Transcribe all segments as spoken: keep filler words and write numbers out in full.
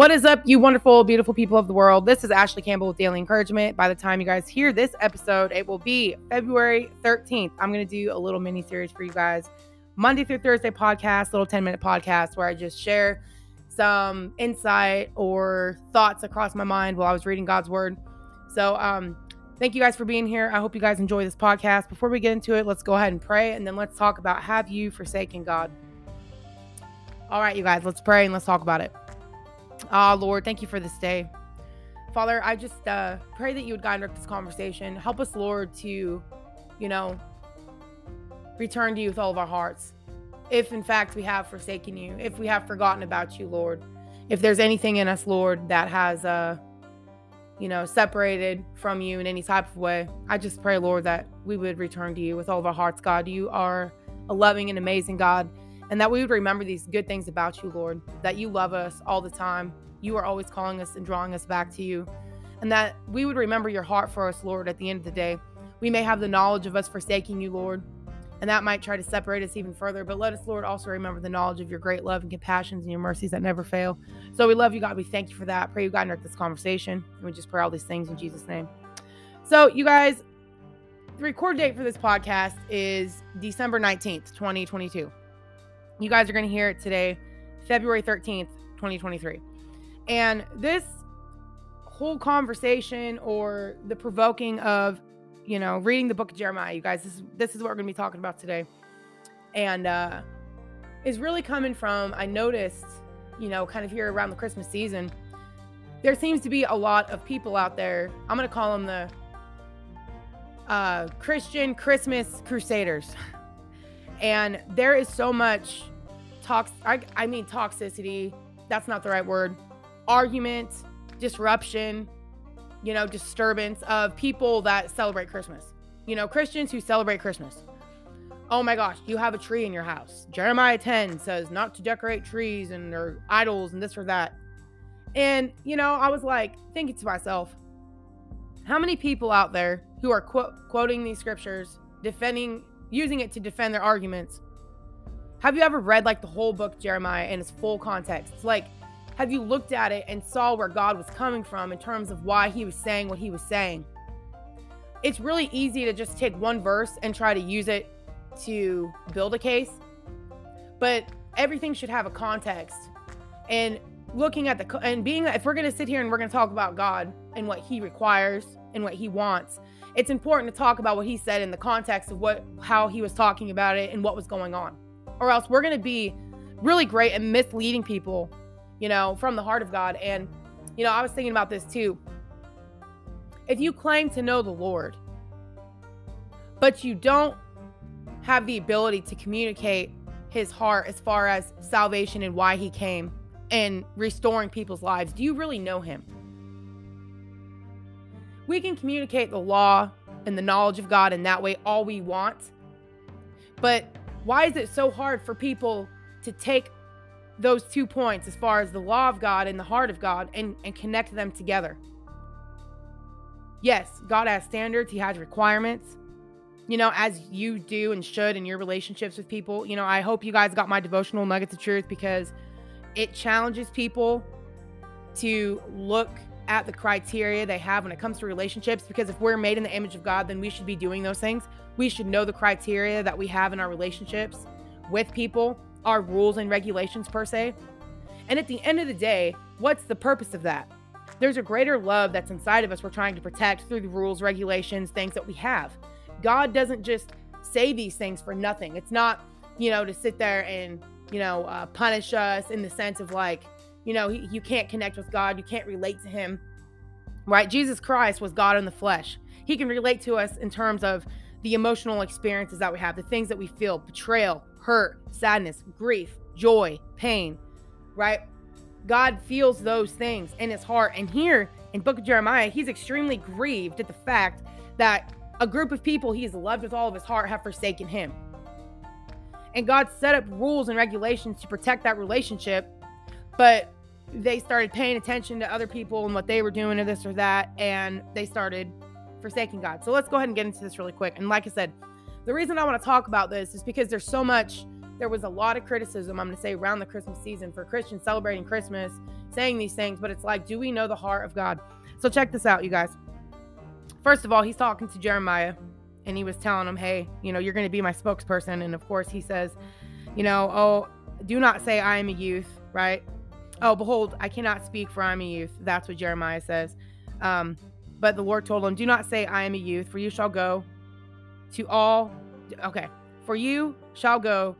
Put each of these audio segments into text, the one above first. What is up, you wonderful, beautiful people of the world? This is Ashley Campbell with Daily Encouragement. By the time you guys hear this episode, it will be February thirteenth. I'm going to do a little mini series for you guys. Monday through Thursday podcast, little ten minute podcast where I just share some insight or thoughts across my mind while I was reading God's word. So um, thank you guys for being here. I hope you guys enjoy this podcast. Before we get into it, let's go ahead and pray, and then let's talk about, have you forsaken God? All right, you guys, let's pray and let's talk about it. Ah, oh, Lord, thank you for this day. Father, I just uh, pray that you would guide and direct this conversation. Help us, Lord, to, you know, return to you with all of our hearts. If, in fact, we have forsaken you, if we have forgotten about you, Lord, if there's anything in us, Lord, that has, uh, you know, separated from you in any type of way, I just pray, Lord, that we would return to you with all of our hearts, God. You are a loving and amazing God, and that we would remember these good things about you, Lord, that you love us all the time. You are always calling us and drawing us back to you, and that we would remember your heart for us, Lord, at the end of the day. We may have the knowledge of us forsaking you, Lord, and that might try to separate us even further. But let us, Lord, also remember the knowledge of your great love and compassions and your mercies that never fail. So we love you, God. We thank you for that. Pray you, God, direct this conversation. And we just pray all these things in Jesus' name. So, you guys, the record date for this podcast is December nineteenth, twenty twenty-two. You guys are going to hear it today, February thirteenth, twenty twenty-three. And this whole conversation, or the provoking of, you know, reading the book of Jeremiah, you guys, this is, this is what we're going to be talking about today. And uh, it's really coming from, I noticed, you know, kind of here around the Christmas season, there seems to be a lot of people out there. I'm going to call them the uh, Christian Christmas Crusaders. And there is so much tox, I, I mean, toxicity. That's not the right word. Argument, disruption, you know, disturbance of people that celebrate Christmas. You know, Christians who celebrate Christmas. Oh my gosh, you have a tree in your house. Jeremiah ten says not to decorate trees and their idols and this or that. And, you know, I was like thinking to myself, how many people out there who are qu- quoting these scriptures, defending, using it to defend their arguments? Have you ever read like the whole book Jeremiah in its full context? It's like, have you looked at it and saw where God was coming from in terms of why he was saying what he was saying? It's really easy to just take one verse and try to use it to build a case, but everything should have a context. And looking at the, and being, if we're going to sit here and we're going to talk about God and what he requires and what he wants, it's important to talk about what he said in the context of what, how he was talking about it and what was going on, or else we're going to be really great at misleading people, you know, from the heart of God. And, you know, I was thinking about this too. If you claim to know the Lord, but you don't have the ability to communicate his heart as far as salvation and why he came and restoring people's lives, do you really know him? We can communicate the law and the knowledge of God in that way all we want. But why is it so hard for people to take those two points as far as the law of God and the heart of God and, and connect them together? Yes, God has standards. He has requirements, you know, as you do and should in your relationships with people. You know, I hope you guys got my devotional nuggets of truth, because it challenges people to look at the criteria they have when it comes to relationships, because if we're made in the image of God, then we should be doing those things. We should know the criteria that we have in our relationships with people, our rules and regulations per se. And at the end of the day, what's the purpose of that? There's a greater love that's inside of us we're trying to protect through the rules, regulations, things that we have. God doesn't just say these things for nothing. It's not, you know, to sit there and, you know, uh, punish us in the sense of like, you know, you can't connect with God. You can't relate to him, right? Jesus Christ was God in the flesh. He can relate to us in terms of the emotional experiences that we have, the things that we feel, betrayal, hurt, sadness, grief, joy, pain, right? God feels those things in his heart. And here in book of Jeremiah, he's extremely grieved at the fact that a group of people he's loved with all of his heart have forsaken him. And God set up rules and regulations to protect that relationship, but they started paying attention to other people and what they were doing or this or that, and they started forsaking God. So let's go ahead and get into this really quick. And like I said, the reason I want to talk about this is because there's so much, there was a lot of criticism, I'm going to say, around the Christmas season for Christians celebrating Christmas, saying these things, but it's like, do we know the heart of God? So check this out, you guys. First of all, he's talking to Jeremiah, and he was telling him, hey, you know, you're going to be my spokesperson. And of course he says, you know, oh, do not say I am a youth, right? Oh, behold, I cannot speak, for I am a youth. That's what Jeremiah says. Um, but the Lord told him, do not say I am a youth, for you shall go to all. Okay. For you shall go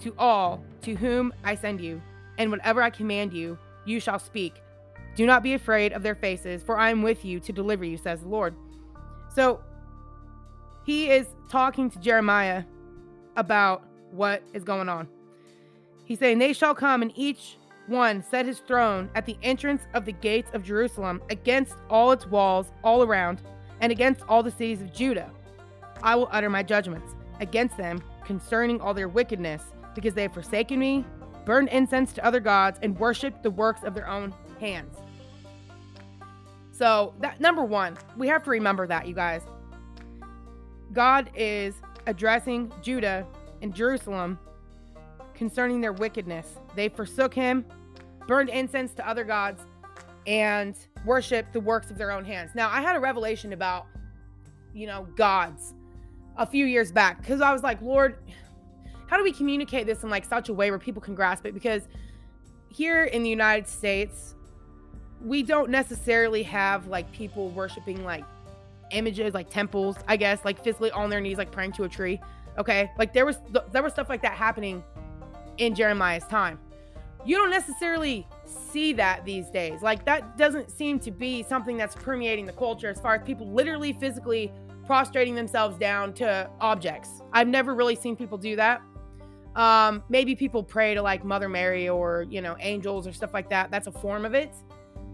to all to whom I send you, and whatever I command you, you shall speak. Do not be afraid of their faces, for I am with you to deliver you, says the Lord. So he is talking to Jeremiah about what is going on. He's saying, they shall come, and each one set his throne at the entrance of the gates of Jerusalem, against all its walls all around, and against all the cities of Judah. I will utter my judgments against them concerning all their wickedness, because they have forsaken me, burned incense to other gods, and worshiped the works of their own hands. So that, number one, we have to remember that, you guys. God is addressing Judah and Jerusalem concerning their wickedness. They forsook him, burned incense to other gods, and worshiped the works of their own hands. Now, I had a revelation about, you know, gods a few years back, because I was like, Lord, how do we communicate this in like such a way where people can grasp it? Because here in the United States, we don't necessarily have like people worshiping like images, like temples, I guess, like physically on their knees, like praying to a tree. Okay. Like there was, there was stuff like that happening in Jeremiah's time. You don't necessarily see that these days. Like that doesn't seem to be something that's permeating the culture as far as people literally physically prostrating themselves down to objects. I've never really seen people do that. Um, maybe people pray to like Mother Mary or, you know, angels or stuff like that. That's a form of it.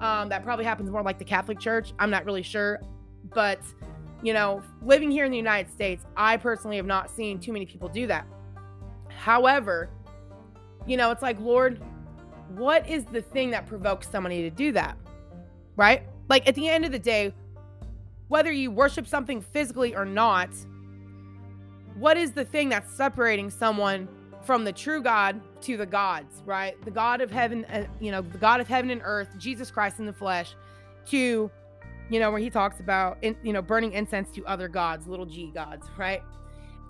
Um, that probably happens more like the Catholic Church. I'm not really sure. But, you know, living here in the United States, I personally have not seen too many people do that. However, you know, it's like, Lord, what is the thing that provokes somebody to do that? Right? Like at the end of the day, whether you worship something physically or not, what is the thing that's separating someone from the true God to the gods, right? The God of heaven, uh, you know, the God of heaven and earth, Jesus Christ in the flesh, to, you know, where he talks about, in, you know, burning incense to other gods, little g gods, right?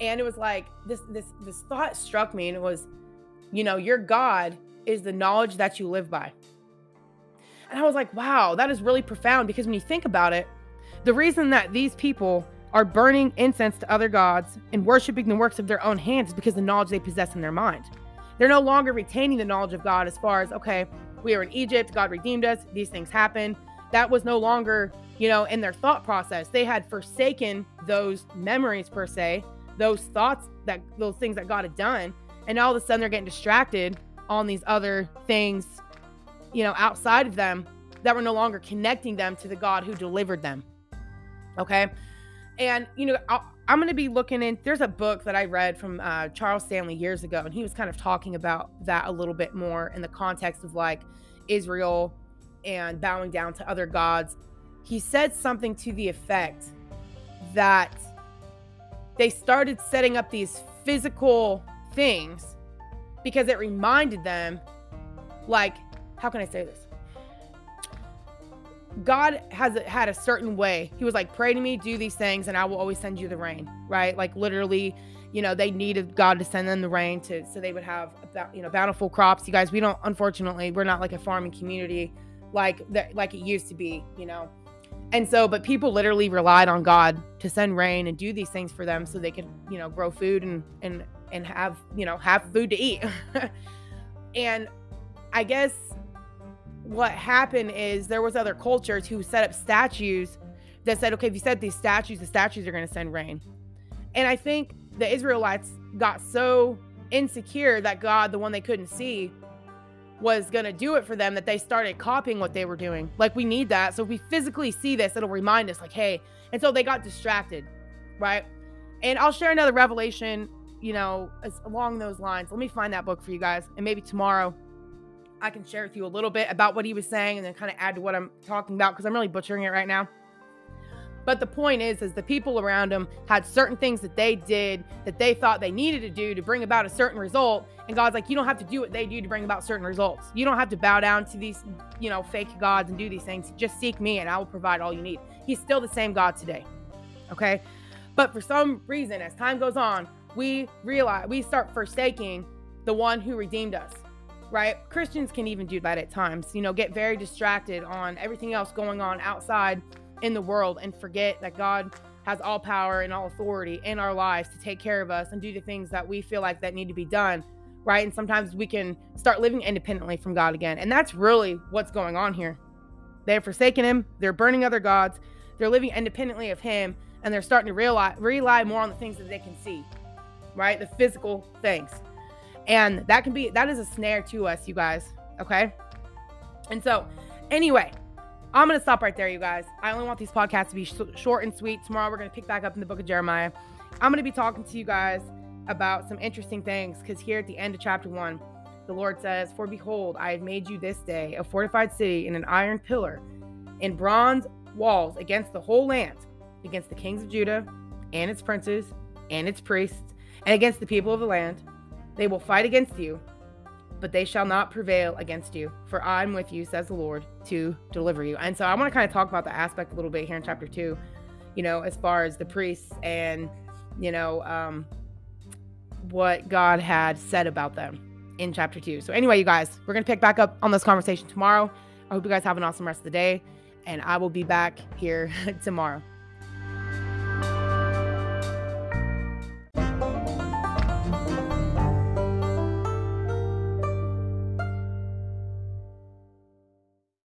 And it was like, this, this, this thought struck me, and it was, you know, your God is the knowledge that you live by. And I was like, wow, that is really profound, because when you think about it, the reason that these people are burning incense to other gods and worshiping the works of their own hands is because the knowledge they possess in their mind. They're no longer retaining the knowledge of God as far as, okay, we were in Egypt, God redeemed us, these things happened. That was no longer, you know, in their thought process. They had forsaken those memories per se, those thoughts, that those things that God had done. And all of a sudden they're getting distracted on these other things, you know, outside of them that were no longer connecting them to the God who delivered them. Okay. And, you know, I'll, I'm going to be looking in, there's a book that I read from uh, Charles Stanley years ago, and he was kind of talking about that a little bit more in the context of like Israel and bowing down to other gods. He said something to the effect that they started setting up these physical things because it reminded them, like, how can I say this? God has had a certain way. He was like, pray to me, do these things, and I will always send you the rain, right? Like literally, you know, they needed God to send them the rain to, so they would have, you know, bountiful crops. You guys, we don't, unfortunately, we're not like a farming community like that, like it used to be, you know? And so, but people literally relied on God to send rain and do these things for them so they could, you know, grow food and, and, and have, you know, have food to eat. And I guess what happened is there was other cultures who set up statues that said, okay, if you set these statues, the statues are going to send rain. And I think the Israelites got so insecure that God, the one they couldn't see, was going to do it for them, that they started copying what they were doing. Like, we need that. So if we physically see this, it'll remind us, like, hey. And so they got distracted, right? And I'll share another revelation, you know, along those lines. Let me find that book for you guys, and maybe tomorrow I can share with you a little bit about what he was saying, and then kind of add to what I'm talking about, because I'm really butchering it right now. But the point is, is the people around him had certain things that they did that they thought they needed to do to bring about a certain result. And God's like, you don't have to do what they do to bring about certain results. You don't have to bow down to these, you know, fake gods and do these things. Just seek me and I will provide all you need. He's still the same God today. Okay. But for some reason, as time goes on, we realize we start forsaking the one who redeemed us. Right? Christians can even do that at times, you know, get very distracted on everything else going on outside in the world and forget that God has all power and all authority in our lives to take care of us and do the things that we feel like that need to be done. Right? And sometimes we can start living independently from God again. And that's really what's going on here. They've forsaken him. They're burning other gods. They're living independently of him. And they're starting to rely, rely more on the things that they can see. Right? The physical things. And that can be, that is a snare to us, you guys. Okay. And so anyway, I'm going to stop right there, you guys. I only want these podcasts to be sh- short and sweet. Tomorrow we're going to pick back up in the book of Jeremiah. I'm going to be talking to you guys about some interesting things. Cause here at the end of chapter one, the Lord says, for behold, I have made you this day a fortified city and an iron pillar and bronze walls against the whole land, against the kings of Judah and its princes and its priests and against the people of the land. They will fight against you, but they shall not prevail against you. For I'm with you, says the Lord, to deliver you. And so I want to kind of talk about the aspect a little bit here in chapter two, you know, as far as the priests and, you know, um, what God had said about them in chapter two. So anyway, you guys, we're going to pick back up on this conversation tomorrow. I hope you guys have an awesome rest of the day, and I will be back here tomorrow.